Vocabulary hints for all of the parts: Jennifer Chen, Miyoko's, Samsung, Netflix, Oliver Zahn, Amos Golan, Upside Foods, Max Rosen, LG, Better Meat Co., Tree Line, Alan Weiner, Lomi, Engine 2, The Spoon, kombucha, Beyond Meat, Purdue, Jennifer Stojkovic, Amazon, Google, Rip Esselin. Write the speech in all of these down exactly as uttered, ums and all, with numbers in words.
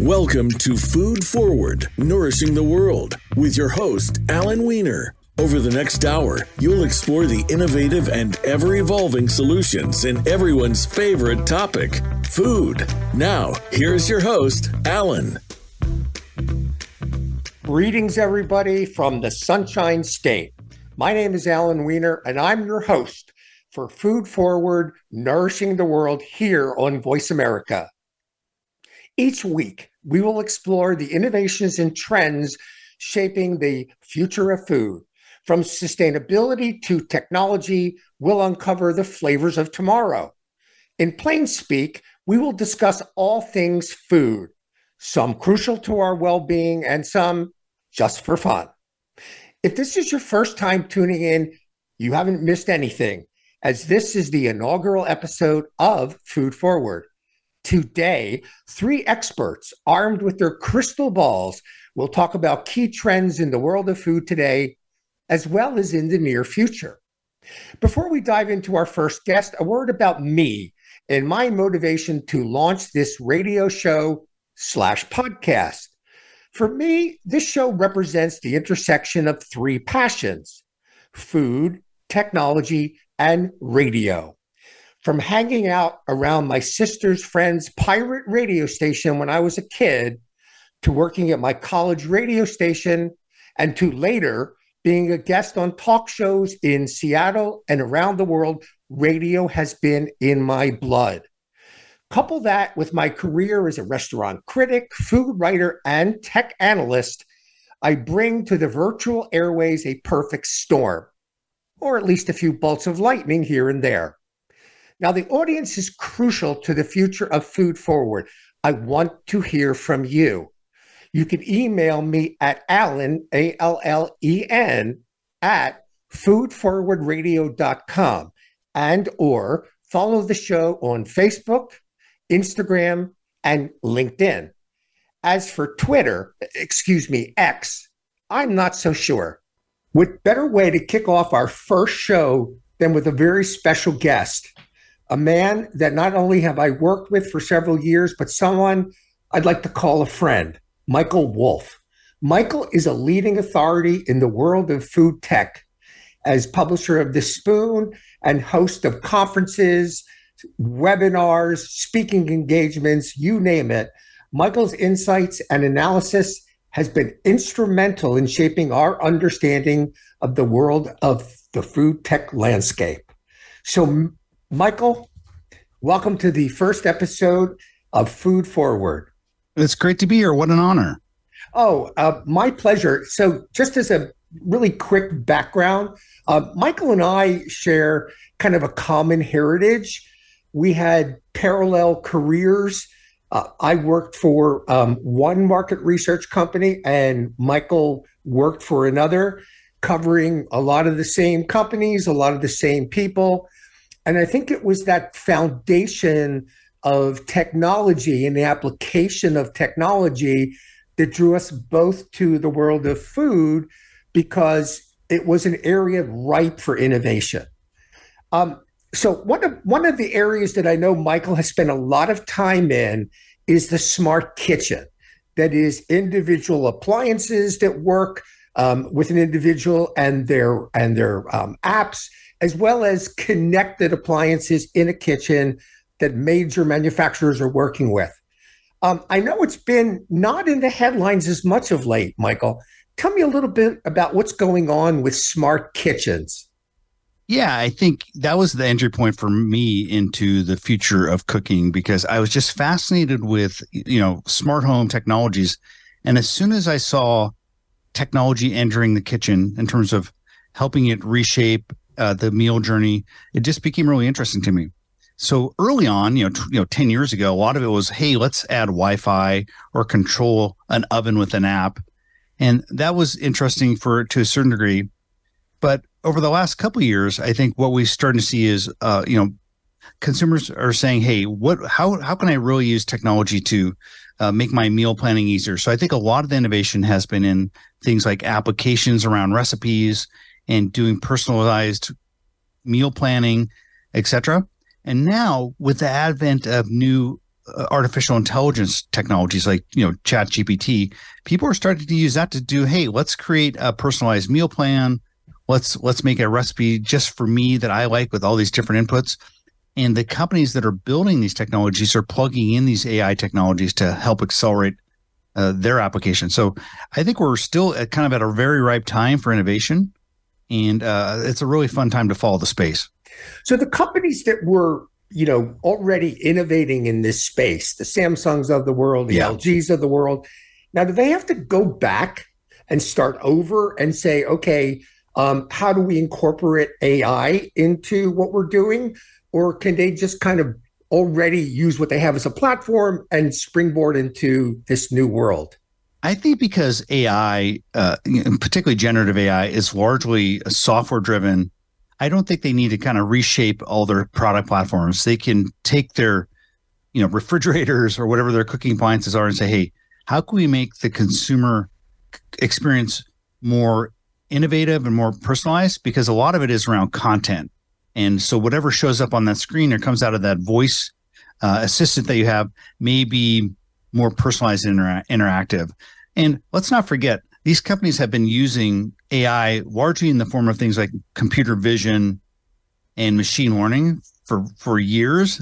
Welcome to Food Forward, Nourishing the World, with your host, Alan Weiner. Over the next hour, you'll explore the innovative and ever-evolving solutions in everyone's favorite topic, food. Now, here's your host, Alan. Greetings, everybody, from the Sunshine State. My name is Alan Weiner, and I'm your host for Food Forward, Nourishing the World here on Voice America. Each week, we will explore the innovations and trends shaping the future of food. From sustainability to technology, we'll uncover the flavors of tomorrow. In plain speak, we will discuss all things food, some crucial to our well-being and some just for fun. If this is your first time tuning in, you haven't missed anything, as this is the inaugural episode of Food Forward. Today, three experts armed with their crystal balls will talk about key trends in the world of food today, as well as in the near future. Before we dive into our first guest, a word about me and my motivation to launch this radio show slash podcast. For me, this show represents the intersection of three passions: food, technology, and radio. From hanging out around my sister's friend's pirate radio station when I was a kid, to working at my college radio station, and to later being a guest on talk shows in Seattle and around the world, radio has been in my blood. Couple that with my career as a restaurant critic, food writer, and tech analyst, I bring to the virtual airways a perfect storm, or at least a few bolts of lightning here and there. Now, the audience is crucial to the future of Food Forward. I want to hear from you. You can email me at Allen, A L L E N, at food forward radio dot com, and or follow the show on Facebook, Instagram, and LinkedIn. As for Twitter, excuse me, X, I'm not so sure. What better way to kick off our first show than with a very special guest? A man that not only have I worked with for several years, but someone I'd like to call a friend, Michael Wolf. Michael is a leading authority in the world of food tech as publisher of The Spoon and host of conferences, webinars, speaking engagements, you name it. Michael's insights and analysis has been instrumental in shaping our understanding of the world of the food tech landscape. So, Michael, welcome to the first episode of Food Forward. It's great to be here. What an honor. Oh, uh, my pleasure. So just as a really quick background, uh, Michael and I share kind of a common heritage. We had parallel careers. Uh, I worked for um, one market research company and Michael worked for another, covering a lot of the same companies, a lot of the same people. And I think it was that foundation of technology and the application of technology that drew us both to the world of food, because it was an area ripe for innovation. Um, so one of, one of the areas that I know Michael has spent a lot of time in is the smart kitchen. That is individual appliances that work um, with an individual and their, and their um, apps, as well as connected appliances in a kitchen that major manufacturers are working with. Um, I know it's been not in the headlines as much of late, Michael. Tell me a little bit about what's going on with smart kitchens. Yeah, I think that was the entry point for me into the future of cooking, because I was just fascinated with, you know, smart home technologies. And as soon as I saw technology entering the kitchen in terms of helping it reshape Uh, the meal journey, it just became really interesting to me. So early on, you know, t- you know, ten years ago, a lot of it was, hey, let's add Wi-Fi or control an oven with an app. And that was interesting for to a certain degree. But over the last couple of years, I think what we're starting to see is, uh, you know, consumers are saying, hey, what, how, how can I really use technology to uh, make my meal planning easier? So I think a lot of the innovation has been in things like applications around recipes and doing personalized meal planning, et cetera. And now with the advent of new artificial intelligence technologies like, you know, Chat G P T, people are starting to use that to do, hey, let's create a personalized meal plan. Let's let's make a recipe just for me that I like with all these different inputs. And the companies that are building these technologies are plugging in these A I technologies to help accelerate uh, their application. So I think we're still at kind of at a very ripe time for innovation. And uh, it's a really fun time to follow the space. So the companies that were, you know, already innovating in this space, the Samsungs of the world, the yeah. L Gs of the world, now do they have to go back and start over and say, okay, um, how do we incorporate A I into what we're doing? Or can they just kind of already use what they have as a platform and springboard into this new world? I think because A I, uh, particularly generative A I, is largely software-driven, I don't think they need to kind of reshape all their product platforms. They can take their, you know, refrigerators or whatever their cooking appliances are and say, hey, how can we make the consumer experience more innovative and more personalized? Because a lot of it is around content. And so whatever shows up on that screen or comes out of that voice uh, assistant that you have may be more personalized and inter- interactive. And let's not forget, these companies have been using A I largely in the form of things like computer vision and machine learning for, for years.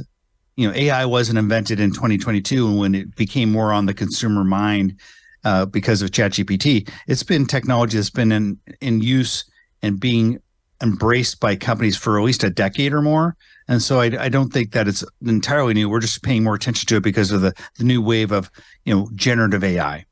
You know, A I wasn't invented in twenty twenty-two, and when it became more on the consumer mind uh, because of Chat G P T, it's been technology that's been in, in use and being embraced by companies for at least a decade or more. And so I, I don't think that it's entirely new. We're just paying more attention to it because of the, the new wave of, you know, generative A I.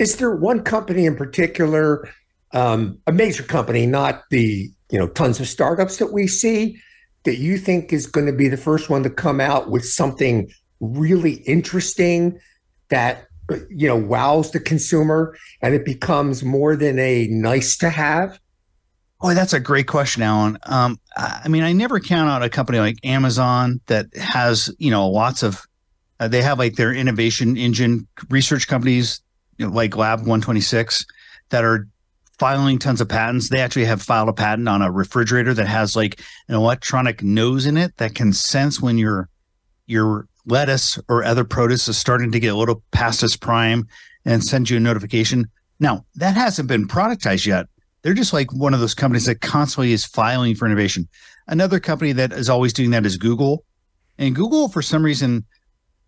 Is there one company in particular, um, a major company, not the, you know, tons of startups that we see, that you think is going to be the first one to come out with something really interesting that, you know, wows the consumer and it becomes more than a nice to have? Oh, that's a great question, Alan. Um, I mean, I never count out a company like Amazon that has, you know, lots of, uh, they have like their innovation engine research companies, you know, like Lab one twenty-six that are filing tons of patents. They actually have filed a patent on a refrigerator that has like an electronic nose in it that can sense when your your lettuce or other produce is starting to get a little past its prime and send you a notification. Now, that hasn't been productized yet. They're just like one of those companies that constantly is filing for innovation. Another company that is always doing that is Google. And Google, for some reason,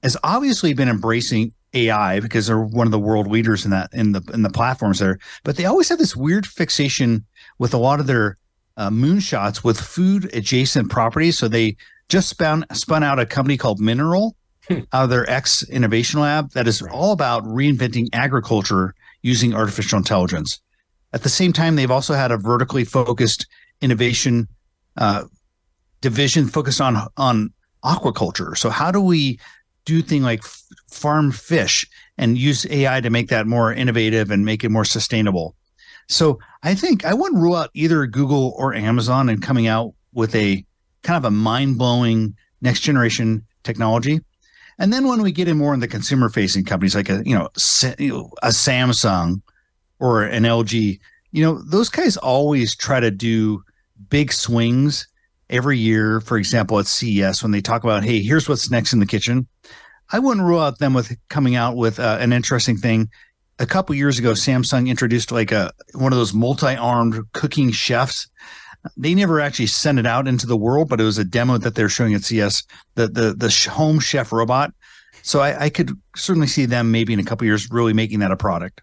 has obviously been embracing A I because they're one of the world leaders in that in the in the platforms there. But they always have this weird fixation with a lot of their uh, moonshots with food adjacent properties. So they just spun spun out a company called Mineral out of their X Innovation Lab that is all about reinventing agriculture using artificial intelligence. At the same time, they've also had a vertically focused innovation uh, division focused on on aquaculture. So how do we do things like f- farm fish and use A I to make that more innovative and make it more sustainable? So I think I wouldn't rule out either Google or Amazon in coming out with a kind of a mind-blowing next generation technology. And then when we get in more in the consumer-facing companies like a, you know, a Samsung or an L G, you know, those guys always try to do big swings every year. For example, at C E S, when they talk about, hey, here's what's next in the kitchen, I wouldn't rule out them with coming out with uh, an interesting thing. A couple years ago, Samsung introduced like a one of those multi-armed cooking chefs. They never actually sent it out into the world, but it was a demo that they're showing at C E S, the the the home chef robot. So I, I could certainly see them maybe in a couple years really making that a product.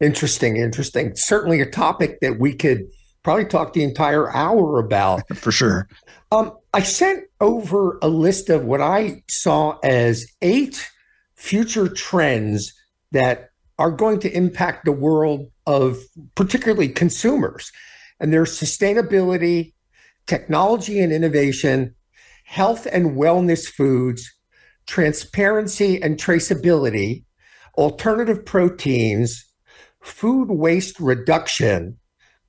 Interesting, interesting. Certainly a topic that we could probably talk the entire hour about. For sure. Um, I sent over a list of what I saw as eight future trends that are going to impact the world of particularly consumers. And there's sustainability, technology and innovation, health and wellness foods, transparency and traceability, alternative proteins, food waste reduction,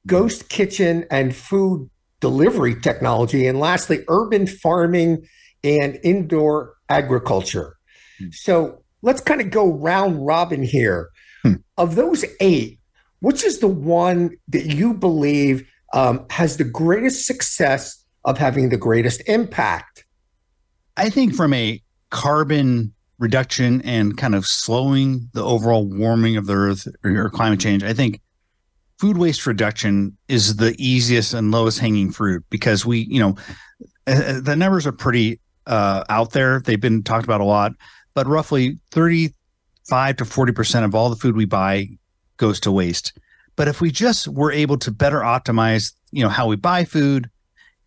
ghost kitchen and food delivery technology, and lastly, urban farming and indoor agriculture. Hmm. So let's kind of go round robin here. Hmm. Of those eight, which is the one that you believe um, has the greatest success of having the greatest impact? I think from a carbon reduction and kind of slowing the overall warming of the earth or climate change, I think food waste reduction is the easiest and lowest hanging fruit, because we, you know, the numbers are pretty uh, out there. They've been talked about a lot, but roughly thirty-five to forty percent of all the food we buy goes to waste. But if we just were able to better optimize, you know, how we buy food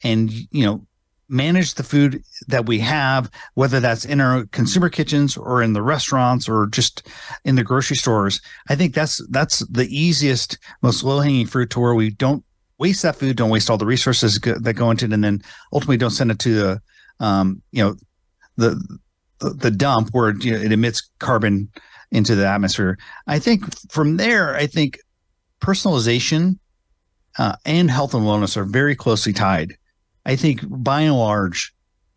and, you know, manage the food that we have, whether that's in our consumer kitchens or in the restaurants or just in the grocery stores, I think that's that's the easiest, most low-hanging fruit, to where we don't waste that food, don't waste all the resources go- that go into it, and then ultimately don't send it to the, um, you know, the the, the dump where, you know, it emits carbon into the atmosphere. I think from there, I think personalization uh, and health and wellness are very closely tied. I think by and large,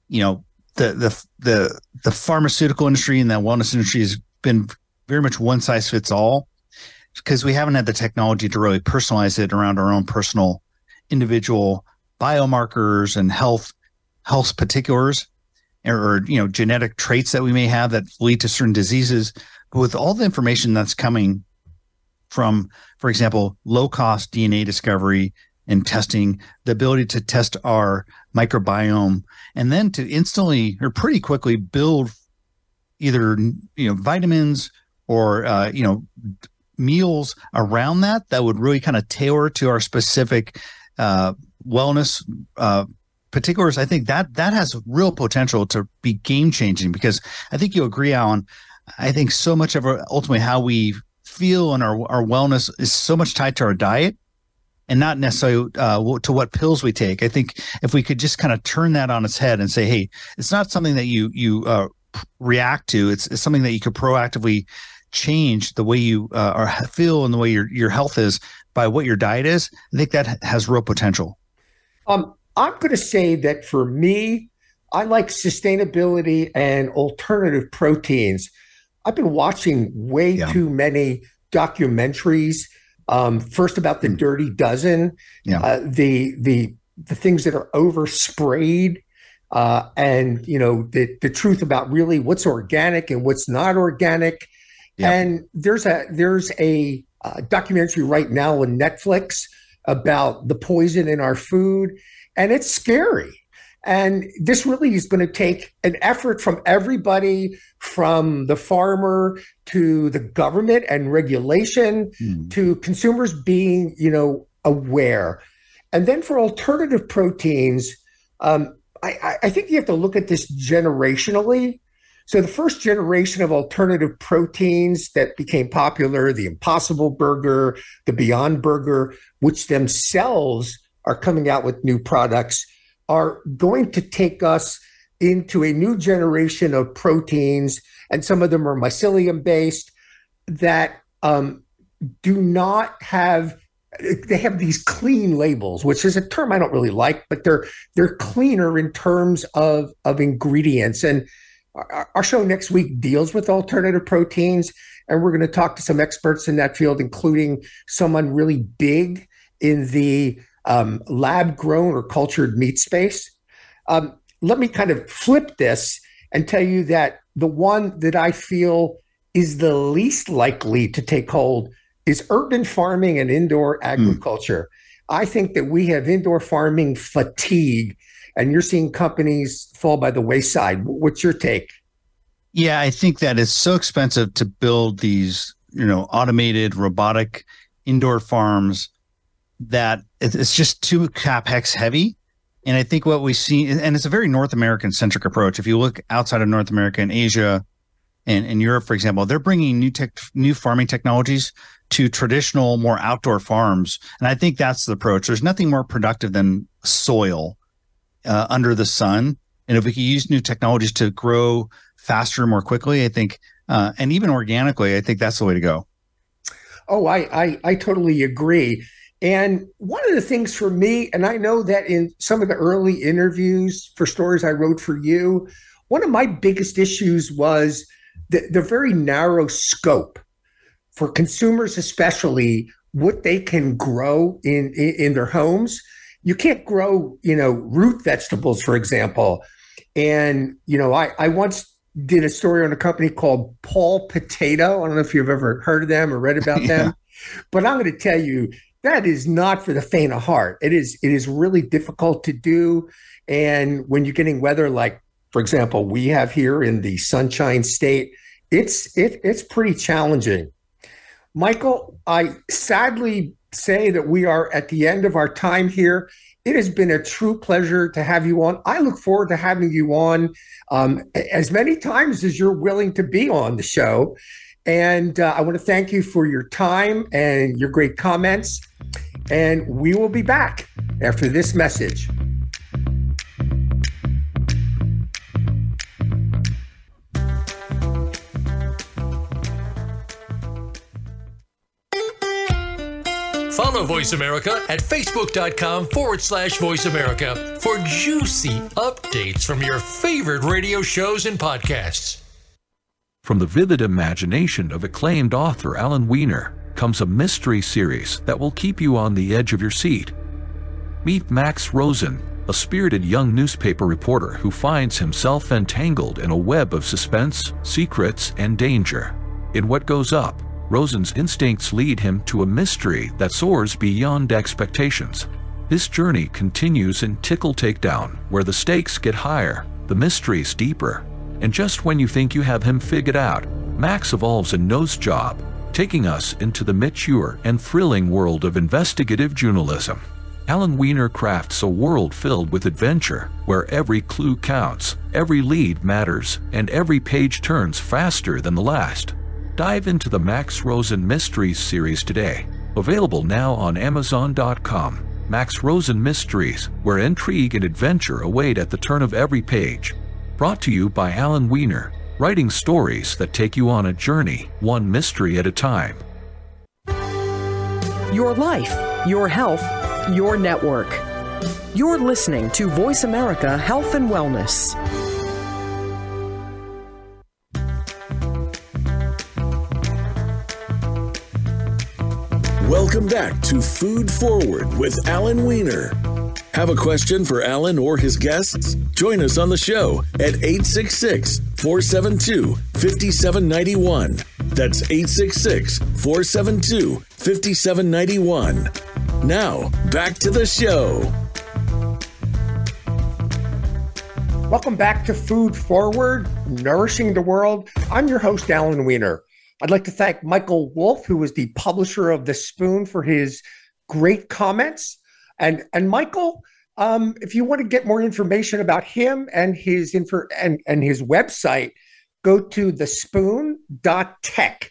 you know, the the the the pharmaceutical industry and the wellness industry has been very much one size fits all, because we haven't had the technology to really personalize it around our own personal individual biomarkers and health health particulars or, or you know, genetic traits that we may have that lead to certain diseases. But with all the information that's coming from, for example, low-cost D N A discovery and testing, the ability to test our microbiome, and then to instantly or pretty quickly build either, you know, vitamins or, uh, you know, meals around that, that would really kind of tailor to our specific uh, wellness uh, particulars. I think that that has real potential to be game-changing, because I think you agree, Alan, I think so much of our, ultimately how we feel and our, our wellness is so much tied to our diet, and not necessarily uh, to what pills we take. I think if we could just kind of turn that on its head and say, hey, it's not something that you you uh, react to. It's, it's something that you could proactively change the way you uh, or feel and the way your your health is by what your diet is. I think that has real potential. Um, I'm going to say that for me, I like sustainability and alternative proteins. I've been watching way yeah. too many documentaries. Um, first about the mm. Dirty Dozen, yeah. uh, the the the things that are oversprayed, uh, and you know the the truth about really what's organic and what's not organic. Yeah. And there's a there's a uh, documentary right now on Netflix about the poison in our food, and it's scary. And this really is going to take an effort from everybody, from the farmer to the government and regulation mm. to consumers being, you know, aware. And then for alternative proteins, um, I, I think you have to look at this generationally. So the first generation of alternative proteins that became popular, the Impossible Burger, the Beyond Burger, which themselves are coming out with new products, are going to take us into a new generation of proteins, and some of them are mycelium-based, that um, do not have, they have these clean labels, which is a term I don't really like, but they're they're cleaner in terms of, of ingredients. And our, our show next week deals with alternative proteins, and we're going to talk to some experts in that field, including someone really big in the Um, lab-grown or cultured meat space. Um, let me kind of flip this and tell you that the one that I feel is the least likely to take hold is urban farming and indoor agriculture. Mm. I think that we have indoor farming fatigue, and you're seeing companies fall by the wayside. What's your take? Yeah, I think that it's so expensive to build these, you know, automated robotic indoor farms that it's just too capex heavy. And I think what we see, and it's a very North American centric approach. If you look outside of North America and Asia and, and Europe, for example, they're bringing new tech, new farming technologies to traditional, more outdoor farms. And I think that's the approach. There's nothing more productive than soil uh, under the sun. And if we can use new technologies to grow faster, more quickly, I think, uh, and even organically, I think that's the way to go. Oh, I I, I totally agree. And one of the things for me, and I know that in some of the early interviews for stories I wrote for you, one of my biggest issues was the, the very narrow scope for consumers, especially what they can grow in, in, in their homes. You can't grow, you know, root vegetables, for example. And, you know, I, I once did a story on a company called Paul Potato. I don't know if you've ever heard of them or read about yeah. them, but I'm going to tell you, that is not for the faint of heart. It is, it is really difficult to do. And when you're getting weather, like, for example, we have here in the Sunshine State, it's, it, it's pretty challenging. Michael, I sadly say that we are at the end of our time here. It has been a true pleasure to have you on. I look forward to having you on um, as many times as you're willing to be on the show. And uh, I want to thank you for your time and your great comments. And we will be back after this message. Follow Voice America at facebook.com forward slash Voice America for juicy updates from your favorite radio shows and podcasts. From the vivid imagination of acclaimed author Alan Weiner comes a mystery series that will keep you on the edge of your seat. Meet Max Rosen, a spirited young newspaper reporter who finds himself entangled in a web of suspense, secrets, and danger. In What Goes Up, Rosen's instincts lead him to a mystery that soars beyond expectations. This journey continues in Tickle Takedown, where the stakes get higher, the mysteries deeper, and just when you think you have him figured out, Max evolves a nose job, taking us into the mature and thrilling world of investigative journalism. Alan Weiner crafts a world filled with adventure, where every clue counts, every lead matters, and every page turns faster than the last. Dive into the Max Rosen Mysteries series today. Available now on Amazon dot com. Max Rosen Mysteries, where intrigue and adventure await at the turn of every page. Brought to you by Alan Weiner, writing stories that take you on a journey, one mystery at a time. Your life, your health, your network. You're listening to Voice America Health and Wellness. Welcome back to Food Forward with Alan Weiner. Have a question for Alan or his guests? Join us on the show at eight six six, four seven two, five seven nine one. That's eight six six, four seven two, five seven nine one. Now, back to the show. Welcome back to Food Forward, Nourishing the World. I'm your host, Alan Weiner. I'd like to thank Michael Wolf, who was the publisher of The Spoon, for his great comments. And and Michael, um, if you want to get more information about him and his info and, and his website, go to the spoon dot tech.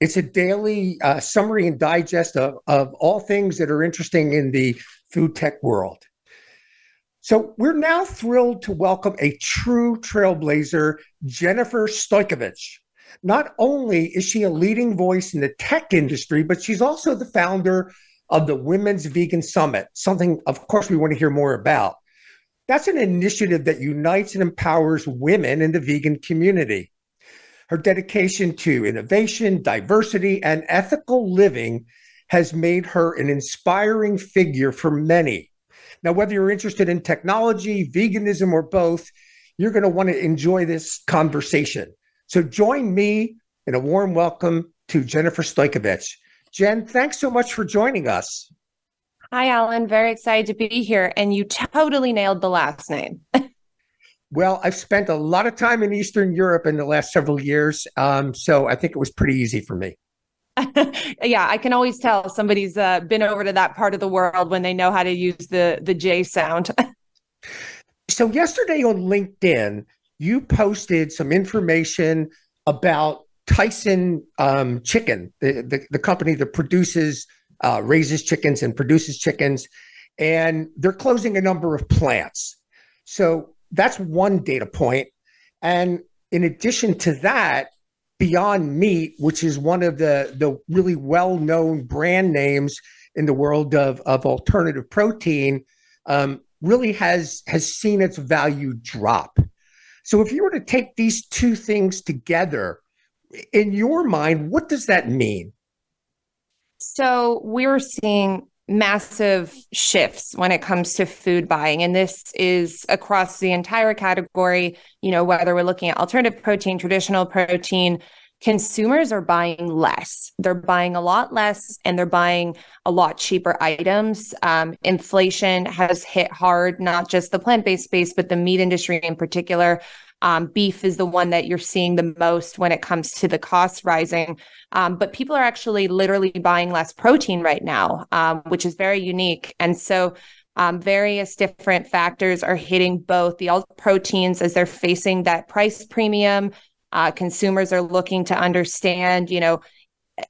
It's a daily uh, summary and digest of, of all things that are interesting in the food tech world. So we're now thrilled to welcome a true trailblazer, Jennifer Stojkovic. Not only is she a leading voice in the tech industry, but she's also the founder of the Women's Vegan Summit, something, of course, we want to hear more about. That's an initiative that unites and empowers women in the vegan community. Her dedication to innovation, diversity, and ethical living has made her an inspiring figure for many. Now, whether you're interested in technology, veganism, or both, you're going to want to enjoy this conversation. So join me in a warm welcome to Jennifer Stojkovic. Jen, thanks so much for joining us. Hi, Alan. Very excited to be here. And you totally nailed the last name. Well, I've spent a lot of time in Eastern Europe in the last several years, um, so I think it was pretty easy for me. Yeah, I can always tell somebody's uh, been over to that part of the world when they know how to use the, the J sound. So yesterday on LinkedIn, you posted some information about Tyson um, chicken, the, the, the company that produces, uh, raises chickens and produces chickens, and they're closing a number of plants. So that's one data point. And in addition to that, Beyond Meat, which is one of the, the really well-known brand names in the world of, of alternative protein, um, really has, has seen its value drop. So if you were to take these two things together, in your mind, what does that mean? So we're seeing massive shifts when it comes to food buying. And this is across the entire category, you know, whether we're looking at alternative protein, traditional protein, consumers are buying less. They're buying a lot less, and they're buying a lot cheaper items. Um, inflation has hit hard, not just the plant-based space, but the meat industry in particular. Um, beef is the one that you're seeing the most when it comes to the costs rising. Um, but people are actually literally buying less protein right now, um, which is very unique. And so um, various different factors are hitting both the alt proteins as they're facing that price premium. Uh, consumers are looking to understand, you know,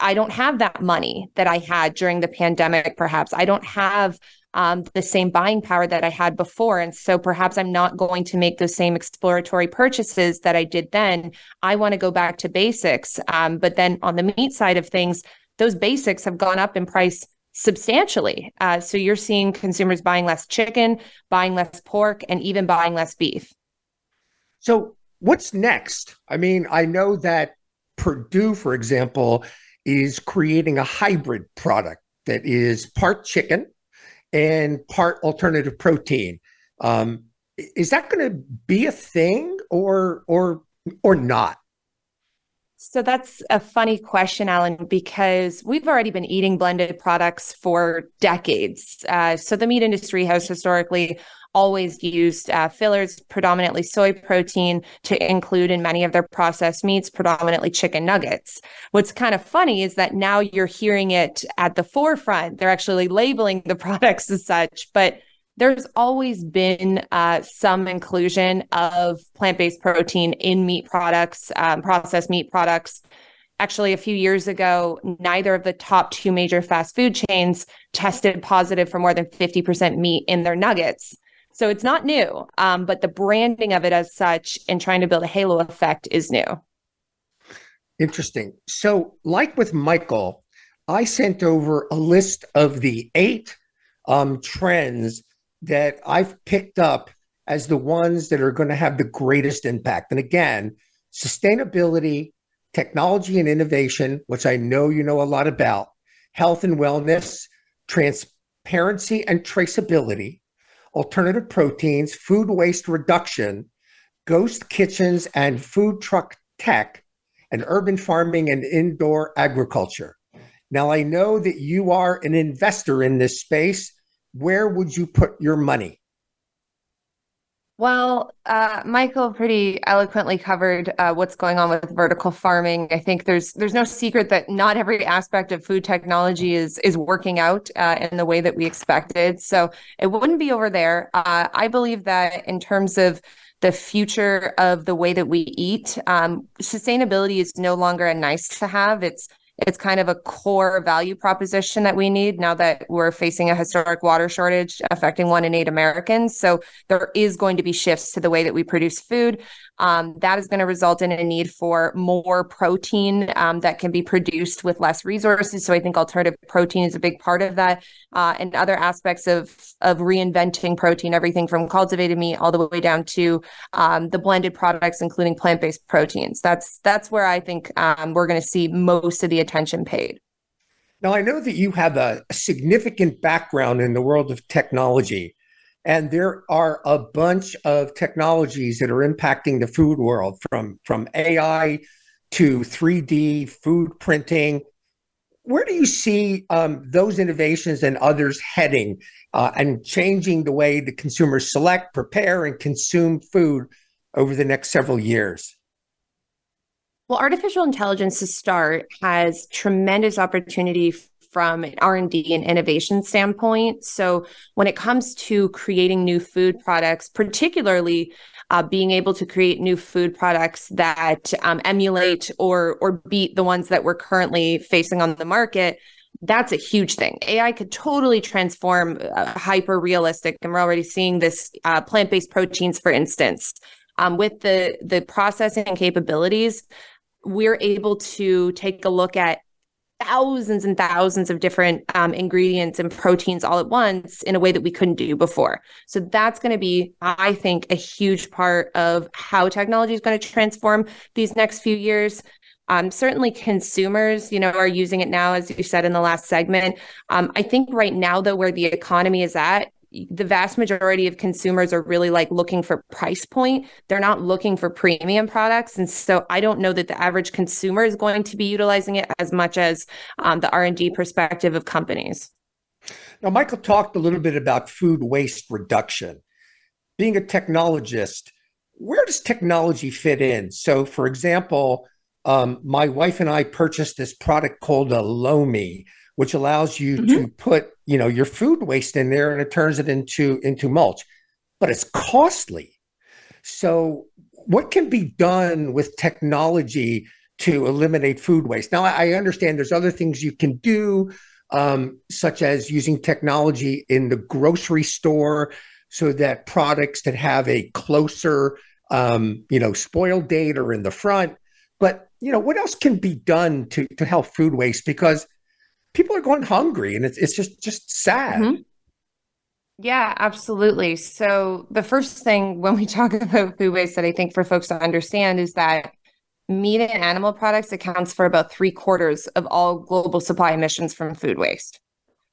I don't have that money that I had during the pandemic, perhaps. I don't have um, the same buying power that I had before. And so perhaps I'm not going to make those same exploratory purchases that I did then. I want to go back to basics. Um, but then on the meat side of things, those basics have gone up in price substantially. Uh, so you're seeing consumers buying less chicken, buying less pork, and even buying less beef. So what's next? I mean, I know that Purdue, for example, is creating a hybrid product that is part chicken and part alternative protein. Um, is that going to be a thing or or or not? So that's a funny question, Alan, because we've already been eating blended products for decades. Uh, so the meat industry has historically always used uh, fillers, predominantly soy protein, to include in many of their processed meats, predominantly chicken nuggets. What's kind of funny is that now you're hearing it at the forefront. They're actually labeling the products as such, but there's always been uh, some inclusion of plant-based protein in meat products, um, processed meat products. Actually, a few years ago, neither of the top two major fast food chains tested positive for more than fifty percent meat in their nuggets. So it's not new, um, but the branding of it as such and trying to build a halo effect is new. Interesting. So like with Michael, I sent over a list of the eight um, trends that I've picked up as the ones that are going to have the greatest impact. And again, sustainability, technology and innovation, which I know you know a lot about, health and wellness, transparency and traceability, alternative proteins, food waste reduction, ghost kitchens and food truck tech, and urban farming and indoor agriculture. Now, I know that you are an investor in this space. Where would you put your money? Well, uh, Michael pretty eloquently covered uh, what's going on with vertical farming. I think there's there's no secret that not every aspect of food technology is is working out uh, in the way that we expected. So it wouldn't be over there. Uh, I believe that in terms of the future of the way that we eat, um, sustainability is no longer a nice to have. It's It's kind of a core value proposition that we need now that we're facing a historic water shortage affecting one in eight Americans. So there is going to be shifts to the way that we produce food. Um, that is going to result in a need for more protein um, that can be produced with less resources. So I think alternative protein is a big part of that. Uh, and other aspects of, of reinventing protein, everything from cultivated meat all the way down to um, the blended products, including plant-based proteins. That's, that's where I think um, we're going to see most of the attention paid. Now, I know that you have a, a significant background in the world of technology, and there are a bunch of technologies that are impacting the food world, from, from A I to three D food printing. Where do you see um, those innovations and others heading uh, and changing the way the consumers select, prepare, and consume food over the next several years? Well, artificial intelligence to start has tremendous opportunity from an R and D and innovation standpoint. So when it comes to creating new food products, particularly uh, being able to create new food products that um, emulate or or beat the ones that we're currently facing on the market, that's a huge thing. A I could totally transform uh, hyper-realistic, and we're already seeing this uh, plant-based proteins, for instance. Um, with the the processing capabilities, we're able to take a look at thousands and thousands of different um, ingredients and proteins all at once in a way that we couldn't do before. So that's going to be, I think, a huge part of how technology is going to transform these next few years. Um, certainly consumers, you know, are using it now, as you said in the last segment. Um, I think right now, though, where the economy is at, the vast majority of consumers are really like looking for price point. They're not looking for premium products. And so I don't know that the average consumer is going to be utilizing it as much as um, the R and D perspective of companies. Now, Michael talked a little bit about food waste reduction. Being a technologist, where does technology fit in? So, for example, um, my wife and I purchased this product called a Lomi, which allows you mm-hmm. to put, you know, your food waste in there and it turns it into, into mulch, but it's costly. So what can be done with technology to eliminate food waste? Now, I understand there's other things you can do, um, such as using technology in the grocery store so that products that have a closer, um, you know, spoil date are in the front. But, you know, what else can be done to, to help food waste? Because people are going hungry and it's it's just, just sad. Mm-hmm. Yeah, absolutely. So the first thing when we talk about food waste that I think for folks to understand is that meat and animal products accounts for about three quarters of all global supply emissions from food waste.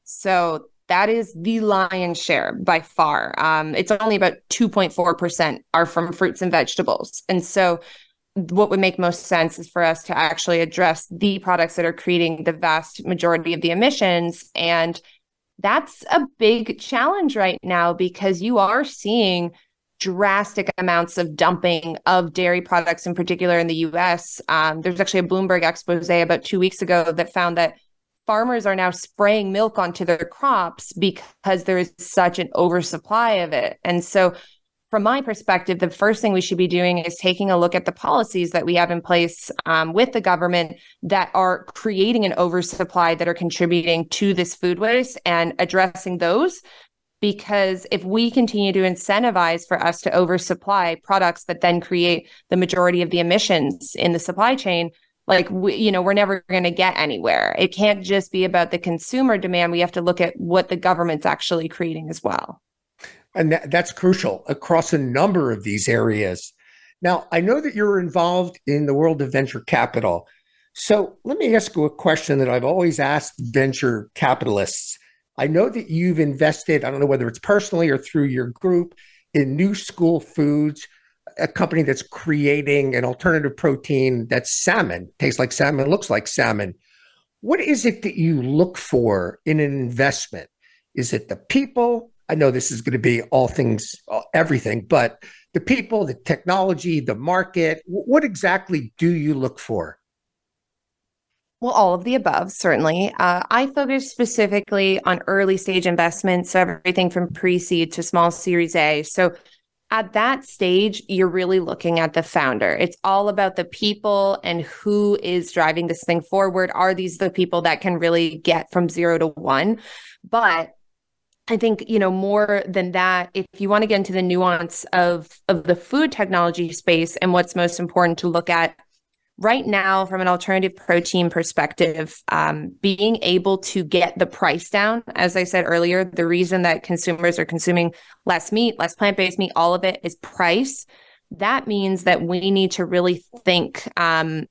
So that is the lion's share by far. Um, it's only about two point four percent are from fruits and vegetables. And so what would make most sense is for us to actually address the products that are creating the vast majority of the emissions. And that's a big challenge right now because you are seeing drastic amounts of dumping of dairy products, in particular in the U S. Um, there's actually a Bloomberg expose about two weeks ago that found that farmers are now spraying milk onto their crops because there is such an oversupply of it. And so from my perspective, the first thing we should be doing is taking a look at the policies that we have in place um, with the government that are creating an oversupply that are contributing to this food waste and addressing those. Because if we continue to incentivize for us to oversupply products that then create the majority of the emissions in the supply chain, like, we, you know, we're never going to get anywhere. It can't just be about the consumer demand. We have to look at what the government's actually creating as well. And that, that's crucial across a number of these areas. Now, I know that you're involved in the world of venture capital. So let me ask you a question that I've always asked venture capitalists. I know that you've invested, I don't know whether it's personally or through your group, in New School Foods, a company that's creating an alternative protein that's salmon, tastes like salmon, looks like salmon. What is it that you look for in an investment? Is it the people? I know this is going to be all things, everything, but the people, the technology, the market, what exactly do you look for? Well, all of the above, certainly. Uh, I focus specifically on early stage investments, so everything from pre-seed to small Series A. So at that stage, you're really looking at the founder. It's all about the people and who is driving this thing forward. Are these the people that can really get from zero to one? But I think, you know, more than that, if you want to get into the nuance of, of the food technology space and what's most important to look at right now from an alternative protein perspective, um, being able to get the price down, as I said earlier, the reason that consumers are consuming less meat, less plant-based meat, all of it is price. That means that we need to really think um,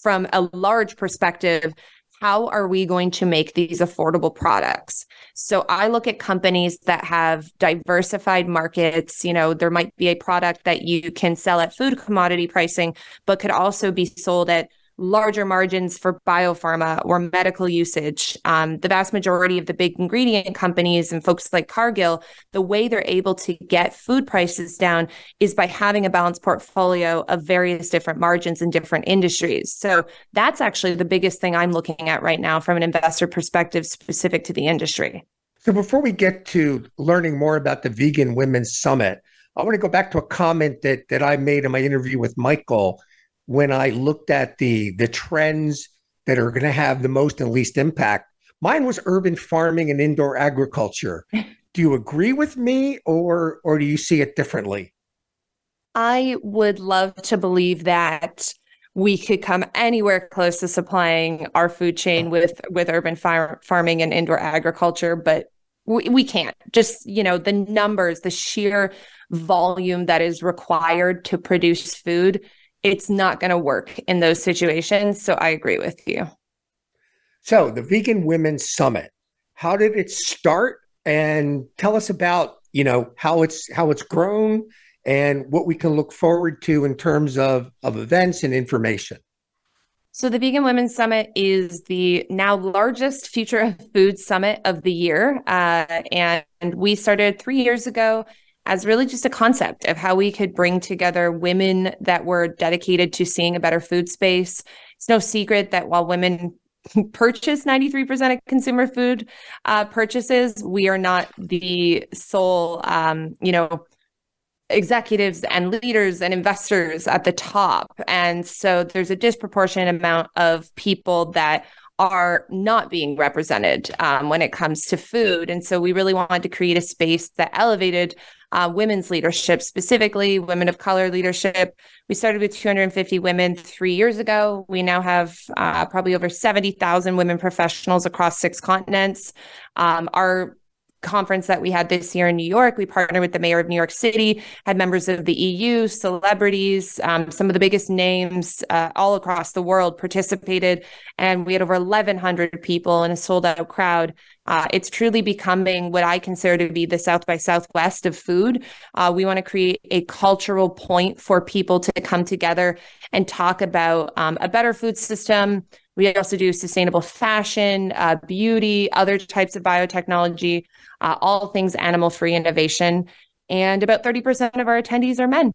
from a large perspective, how are we going to make these affordable products? So I look at companies that have diversified markets. You know, there might be a product that you can sell at food commodity pricing, but could also be sold at larger margins for biopharma or medical usage. Um, the vast majority of the big ingredient companies and folks like Cargill, the way they're able to get food prices down is by having a balanced portfolio of various different margins in different industries. So that's actually the biggest thing I'm looking at right now from an investor perspective specific to the industry. So before we get to learning more about the Vegan Women's Summit, I want to go back to a comment that that I made in my interview with Michael when I looked at the, the trends that are going to have the most and least impact. Mine was urban farming and indoor agriculture. Do you agree with me or, or do you see it differently? I would love to believe that we could come anywhere close to supplying our food chain with, with urban far- farming and indoor agriculture, but we, we can't. Just, you know, the numbers, the sheer volume that is required to produce food it's not going to work in those situations. So I agree with you. So the Vegan Women's Summit, how did it start? And tell us about, you know, how it's how it's grown and what we can look forward to in terms of, of events and information. So the Vegan Women's Summit is the now largest Future of Food Summit of the year. Uh, and we started three years ago as really just a concept of how we could bring together women that were dedicated to seeing a better food space. It's no secret that while women purchase ninety-three percent of consumer food uh, purchases, we are not the sole, um, you know, executives and leaders and investors at the top. And so there's a disproportionate amount of people that are not being represented um, when it comes to food. And so we really wanted to create a space that elevated uh, women's leadership, specifically women of color leadership. We started with two hundred fifty women three years ago. We now have uh, probably over seventy thousand women professionals across six continents. Um, our conference that we had this year in New York, we partnered with the mayor of New York City, had members of the E U, celebrities, um, some of the biggest names uh, all across the world participated. And we had over eleven hundred people in a sold out crowd. Uh, it's truly becoming what I consider to be the South by Southwest of food. Uh, we want to create a cultural point for people to come together and talk about um, a better food system. We also do sustainable fashion, uh, beauty, other types of biotechnology, uh, all things animal-free innovation. And about thirty percent of our attendees are men.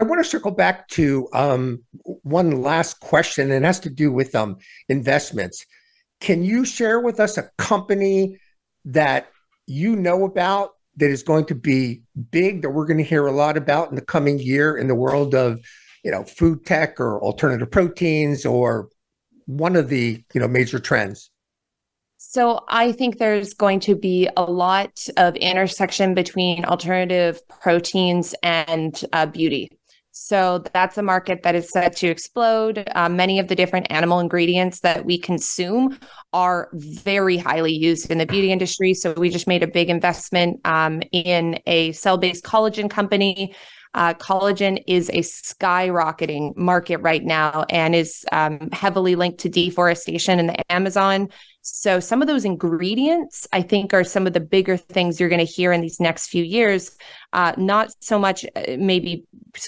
I want to circle back to um, one last question, and it has to do with um, investments. Can you share with us a company that you know about that is going to be big, that we're going to hear a lot about in the coming year in the world of, you know, food tech or alternative proteins or one of the, you know, major trends? So I think there's going to be a lot of intersection between alternative proteins and uh, beauty. So that's a market that is set to explode. Uh, many of the different animal ingredients that we consume are very highly used in the beauty industry. So we just made a big investment um, in a cell-based collagen company. Uh, collagen is a skyrocketing market right now and is um, heavily linked to deforestation in the Amazon. So some of those ingredients, I think, are some of the bigger things you're going to hear in these next few years. Uh, not so much maybe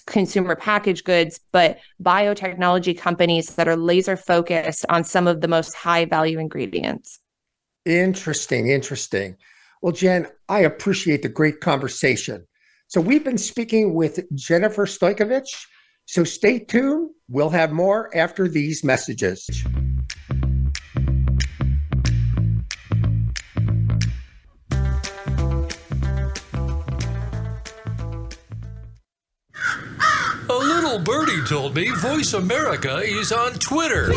consumer packaged goods, but biotechnology companies that are laser focused on some of the most high value ingredients. Interesting, interesting. Well, Jen, I appreciate the great conversation. So we've been speaking with Jennifer Stojkovic. So stay tuned. We'll have more after these messages. A little birdie told me Voice America is on Twitter.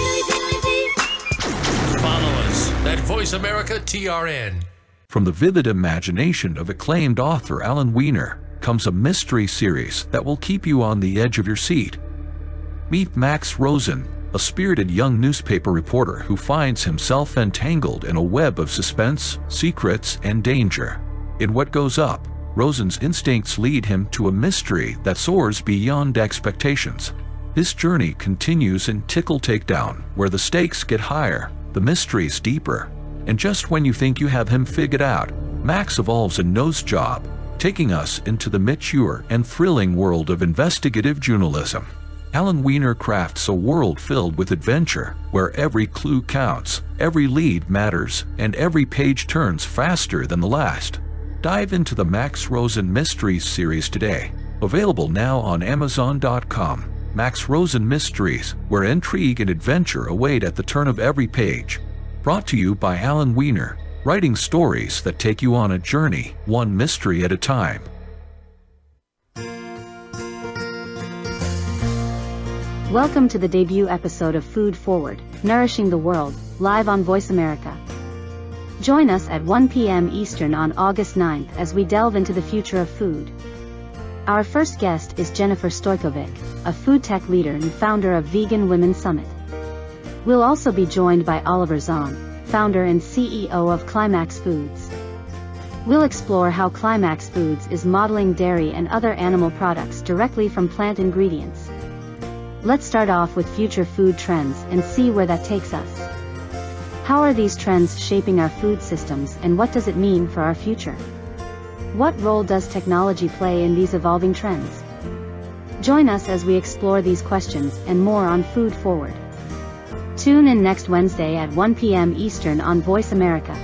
Follow us at Voice America T R N. From the vivid imagination of acclaimed author Alan Weiner comes a mystery series that will keep you on the edge of your seat. Meet Max Rosen, a spirited young newspaper reporter who finds himself entangled in a web of suspense, secrets, and danger. In What Goes Up, Rosen's instincts lead him to a mystery that soars beyond expectations. His journey continues in Tickle Takedown, where the stakes get higher, the mysteries deeper, and just when you think you have him figured out, Max evolves a nose job, taking us into the mature and thrilling world of investigative journalism. Alan Weiner crafts a world filled with adventure, where every clue counts, every lead matters, and every page turns faster than the last. Dive into the Max Rosen Mysteries series today, available now on Amazon dot com. Max Rosen Mysteries, where intrigue and adventure await at the turn of every page. Brought to you by Alan Weiner, writing stories that take you on a journey, one mystery at a time. Welcome to the debut episode of Food Forward, Nourishing the World, live on Voice America. Join us at one p.m. Eastern on August ninth as we delve into the future of food. Our first guest is Jennifer Stojkovic, a food tech leader and founder of Vegan Women's Summit. We'll also be joined by Oliver Zahn, founder and C E O of Climax Foods. We'll explore how Climax Foods is modeling dairy and other animal products directly from plant ingredients. Let's start off with future food trends and see where that takes us. How are these trends shaping our food systems, and what does it mean for our future? What role does technology play in these evolving trends? Join us as we explore these questions and more on Food Forward. Tune in next Wednesday at one p m Eastern on Voice America.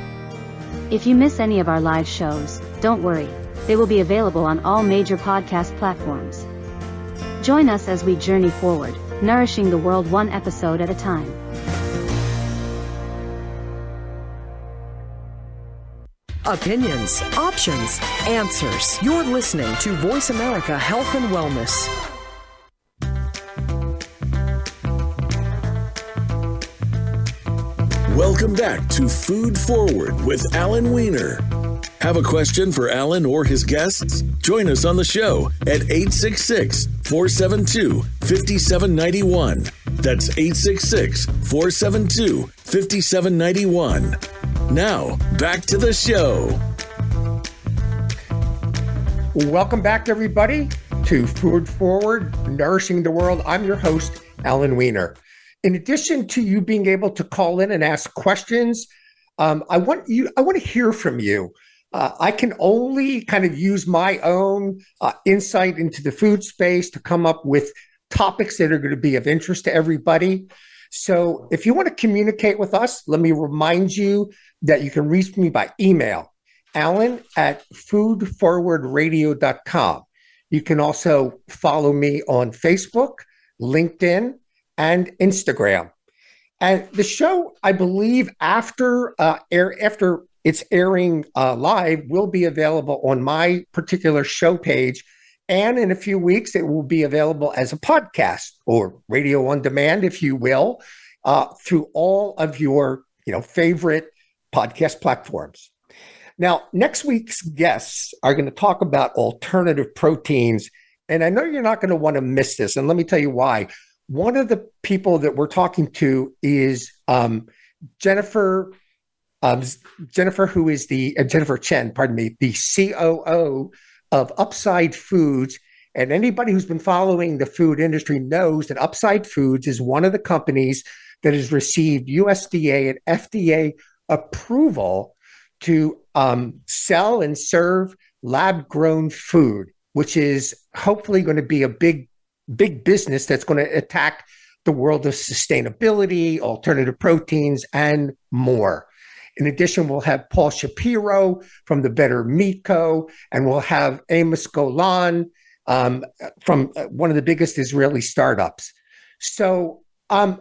If you miss any of our live shows, don't worry, they will be available on all major podcast platforms. Join us as we journey forward, nourishing the world one episode at a time. Opinions, options, answers. You're listening to Voice America Health and Wellness. Welcome back to Food Forward with Alan Weiner. Have a question for Alan or his guests? Join us on the show at eight six six, four seven two, five seven nine one. That's eight six six, four seven two, five seven nine one. Now, back to the show. Welcome back, everybody, to Food Forward, Nourishing the World. I'm your host, Alan Weiner. In addition to you being able to call in and ask questions, um, I want you, I want to hear from you. Uh, I can only kind of use my own uh, insight into the food space to come up with topics that are going to be of interest to everybody. So if you want to communicate with us, let me remind you that you can reach me by email, alan at foodforwardradio.com. You can also follow me on Facebook, LinkedIn, and Instagram. And the show, I believe, after uh, air, after it's airing uh, live, will be available on my particular show page. And in a few weeks, it will be available as a podcast or radio on demand, if you will, uh, through all of your you know favorite podcast platforms. Now, next week's guests are going to talk about alternative proteins. And I know you're not going to want to miss this. And let me tell you why. One of the people that we're talking to is um, Jennifer, um, Jennifer, who is the, uh, Jennifer Chen, pardon me, the C O O of Upside Foods. And anybody who's been following the food industry knows that Upside Foods is one of the companies that has received U S D A and F D A approval to um, sell and serve lab-grown food, which is hopefully going to be a big big business that's going to attack the world of sustainability, alternative proteins, and more. In addition, we'll have Paul Shapiro from the Better Meat Co., and we'll have Amos Golan um, from one of the biggest Israeli startups. So um,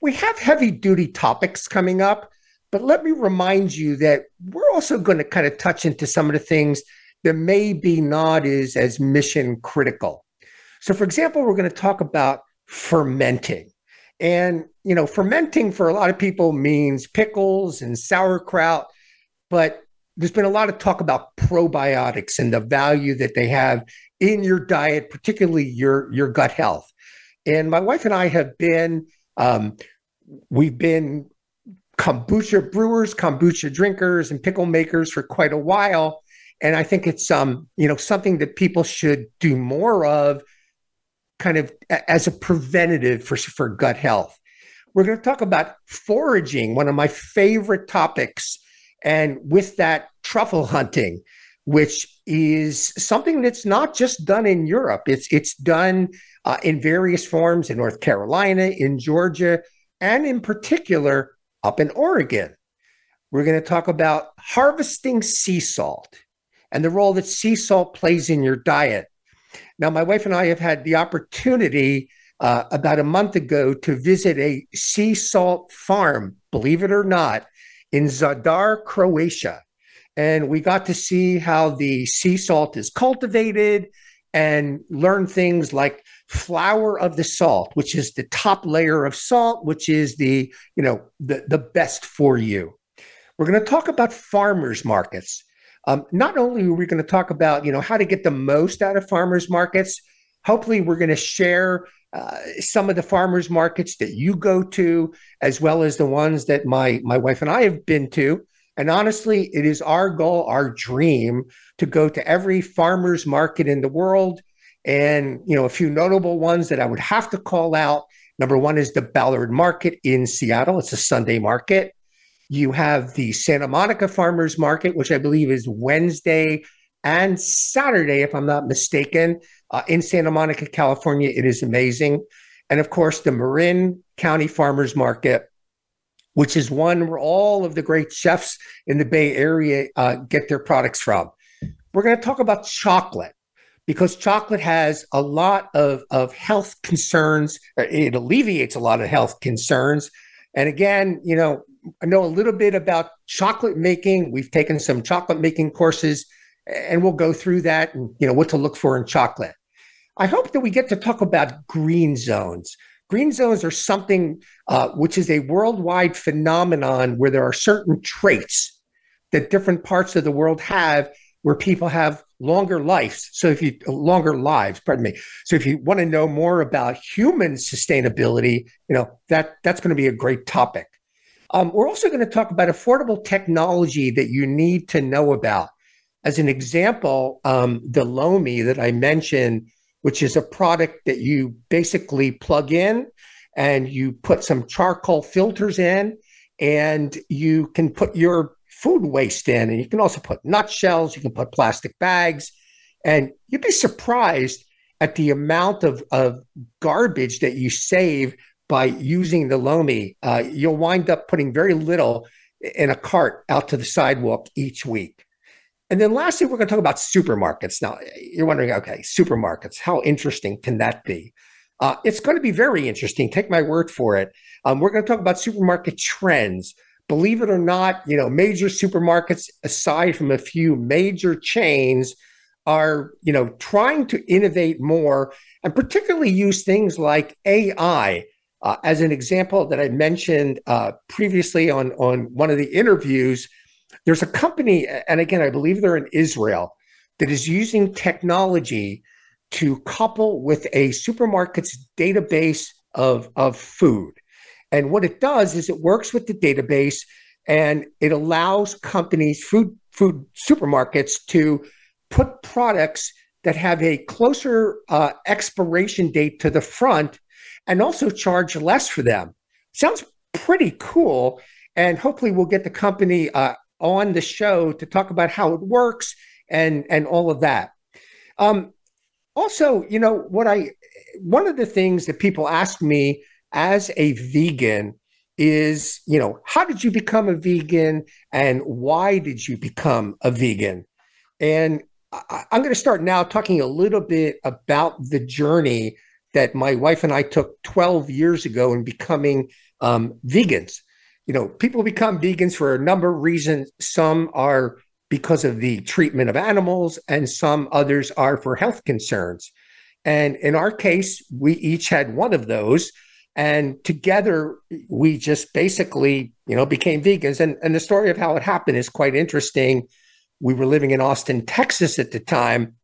we have heavy-duty topics coming up, but let me remind you that we're also going to kind of touch into some of the things that maybe not is as mission critical. So, for example, we're going to talk about fermenting. And, you know, fermenting for a lot of people means pickles and sauerkraut, but there's been a lot of talk about probiotics and the value that they have in your diet, particularly your, your gut health. And my wife and I have been, um, we've been kombucha brewers, kombucha drinkers, and pickle makers for quite a while. And I think it's, um, you know, something that people should do more of, kind of as a preventative for, for gut health. We're going to talk about foraging, one of my favorite topics, and with that, truffle hunting, which is something that's not just done in Europe. It's, it's done uh, in various forms in North Carolina, in Georgia, and in particular up in Oregon. We're going to talk about harvesting sea salt and the role that sea salt plays in your diet. Now, my wife and I have had the opportunity uh, about a month ago to visit a sea salt farm, believe it or not, in Zadar, Croatia. And we got to see how the sea salt is cultivated and learn things like flour of the salt, which is the top layer of salt, which is the, you know, the, the best for you. We're going to talk about farmers markets. Um, not only are we going to talk about, you know, how to get the most out of farmers markets, hopefully we're going to share uh, some of the farmers markets that you go to, as well as the ones that my, my wife and I have been to. And honestly, it is our goal, our dream, to go to every farmers market in the world And, you know, a few notable ones that I would have to call out. Number one is the Ballard Market in Seattle. It's a Sunday market. You have the Santa Monica Farmers Market, which I believe is Wednesday and Saturday, if I'm not mistaken, uh, in Santa Monica, California. It is amazing. And of course, the Marin County Farmers Market, which is one where all of the great chefs in the Bay Area uh, get their products from. We're going to talk about chocolate, because chocolate has a lot of, of health concerns. It alleviates a lot of health concerns. And again, you know, I know a little bit about chocolate making. We've taken some chocolate making courses, and we'll go through that and, you know, what to look for in chocolate. I hope that we get to talk about green zones. Green zones are something uh, which is a worldwide phenomenon where there are certain traits that different parts of the world have, where people have longer lives. So if you longer lives, pardon me. So if you want to know more about human sustainability, you know, that that's going to be a great topic. Um, we're also going to talk about affordable technology that you need to know about. As an example, um, the Lomi that I mentioned, which is a product that you basically plug in and you put some charcoal filters in, and you can put your food waste in, and you can also put nutshells, you can put plastic bags, and you'd be surprised at the amount of, of garbage that you save by using the Lomi. Uh, you'll wind up putting very little in a cart out to the sidewalk each week. And then lastly, we're going to talk about supermarkets. Now, you're wondering, okay, supermarkets, how interesting can that be? Uh, it's going to be very interesting. Take my word for it. Um, we're going to talk about supermarket trends. Believe it or not, you know, major supermarkets, aside from a few major chains, are, you know, trying to innovate more, and particularly use things like A I. Uh, as an example that I mentioned uh, previously on, on one of the interviews, there's a company, and again, I believe they're in Israel, that is using technology to couple with a supermarket's database of, of food. And what it does is it works with the database, and it allows companies, food, food supermarkets, to put products that have a closer uh, expiration date to the front, and also charge less for them. Sounds pretty cool. And hopefully we'll get the company uh, on the show to talk about how it works and, and all of that. Um, also, you know, what I, one of the things that people ask me as a vegan is, you know, how did you become a vegan, and why did you become a vegan? And I, I'm going to start now talking a little bit about the journey that my wife and I took twelve years ago in becoming um, vegans. You know, people become vegans for a number of reasons. Some are because of the treatment of animals, and some others are for health concerns. And in our case, we each had one of those. And together, we just basically, you know, became vegans. And, and the story of how it happened is quite interesting. We were living in Austin, Texas at the time,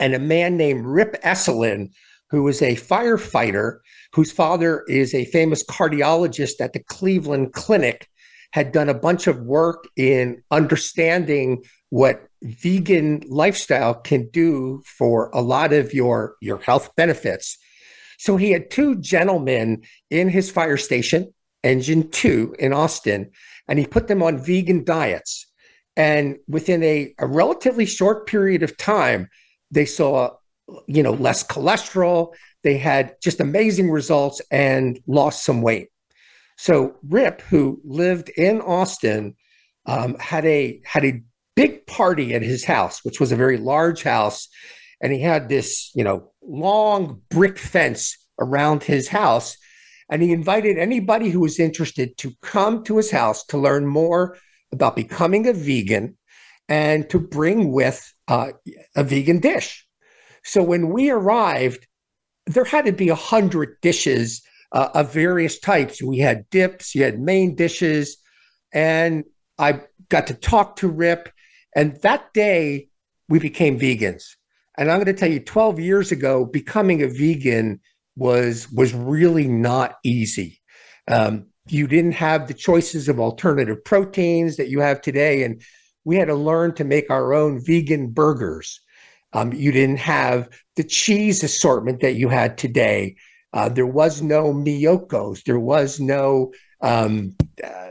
and a man named Rip Esselin, who is a firefighter, whose father is a famous cardiologist at the Cleveland Clinic, had done a bunch of work in understanding what vegan lifestyle can do for a lot of your, your health benefits. So he had two gentlemen in his fire station, Engine two in Austin, and he put them on vegan diets. And within a, a relatively short period of time, they saw, you know, less cholesterol. They had just amazing results and lost some weight. So Rip, who lived in Austin, um, had a had a big party at his house, which was a very large house. And he had this, you know, long brick fence around his house. And he invited anybody who was interested to come to his house to learn more about becoming a vegan, and to bring with uh, a vegan dish. So when we arrived, there had to be a hundred dishes uh, of various types. We had dips, you had main dishes, and I got to talk to Rip. And that day we became vegans. And I'm going to tell you, twelve years ago, becoming a vegan was was really not easy. Um, you didn't have the choices of alternative proteins that you have today, and we had to learn to make our own vegan burgers. Um, you didn't have the cheese assortment that you had today. Uh, there was no Miyoko's. There was no, um, uh,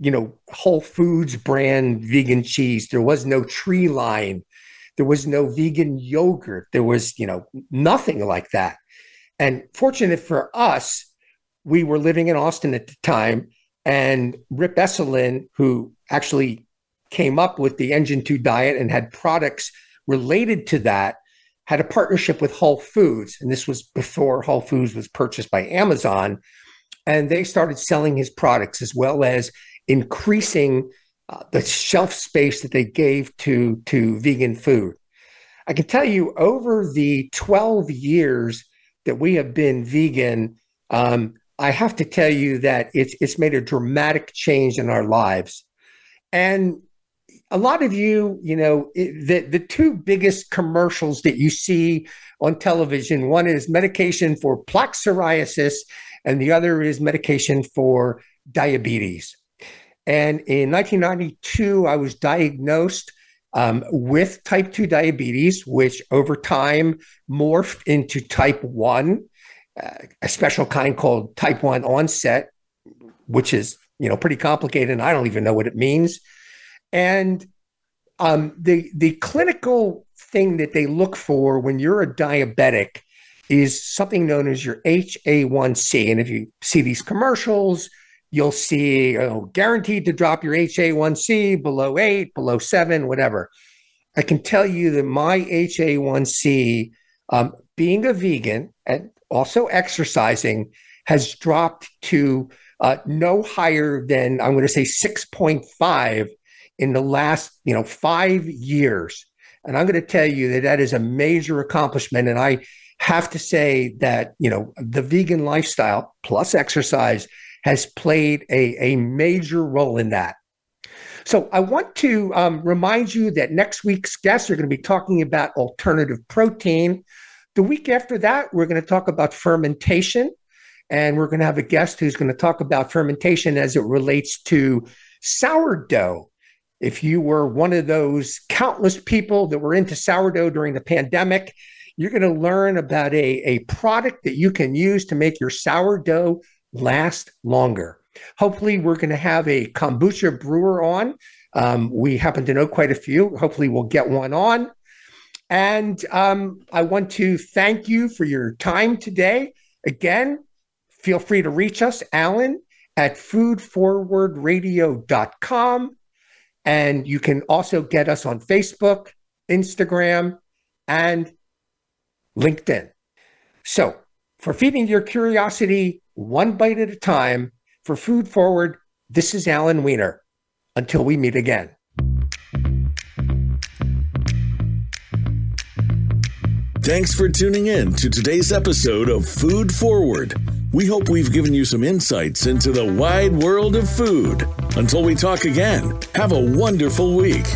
you know, Whole Foods brand vegan cheese. There was no Tree Line. There was no vegan yogurt. There was, you know, nothing like that. And fortunate for us, we were living in Austin at the time, and Rip Esselin, who actually came up with the Engine two diet and had products related to that, had a partnership with Whole Foods. And this was before Whole Foods was purchased by Amazon. And they started selling his products, as well as increasing uh, the shelf space that they gave to, to vegan food. I can tell you, over the twelve years that we have been vegan, um, I have to tell you that it's it's made a dramatic change in our lives. And a lot of you, you know, the, the two biggest commercials that you see on television, one is medication for plaque psoriasis, and the other is medication for diabetes. And in nineteen ninety-two, I was diagnosed um, with type two diabetes, which over time morphed into type one, uh, a special kind called type one onset, which is, you know, pretty complicated, and I don't even know what it means. And um, the the clinical thing that they look for when you're a diabetic is something known as your H A one C. And if you see these commercials, you'll see, oh, guaranteed to drop your H A one C below eight, below seven, whatever. I can tell you that my H A one C, um, being a vegan and also exercising, has dropped to uh, no higher than, I'm going to say, six point five in the last, you know, five years. And I'm going to tell you that that is a major accomplishment. And I have to say that, you know, the vegan lifestyle plus exercise has played a, a major role in that. So I want to um, remind you that next week's guests are going to be talking about alternative protein. The week after that, we're going to talk about fermentation. And we're going to have a guest who's going to talk about fermentation as it relates to sourdough. If you were one of those countless people that were into sourdough during the pandemic, you're going to learn about a, a product that you can use to make your sourdough last longer. Hopefully, we're going to have a kombucha brewer on. Um, we happen to know quite a few. Hopefully, we'll get one on. And um, I want to thank you for your time today. Again, feel free to reach us, Alan, at food forward radio dot com. And you can also get us on Facebook, Instagram, and LinkedIn. So for feeding your curiosity one bite at a time, for Food Forward, this is Alan Weiner. Until we meet again. Thanks for tuning in to today's episode of Food Forward. We hope we've given you some insights into the wide world of food. Until we talk again, have a wonderful week.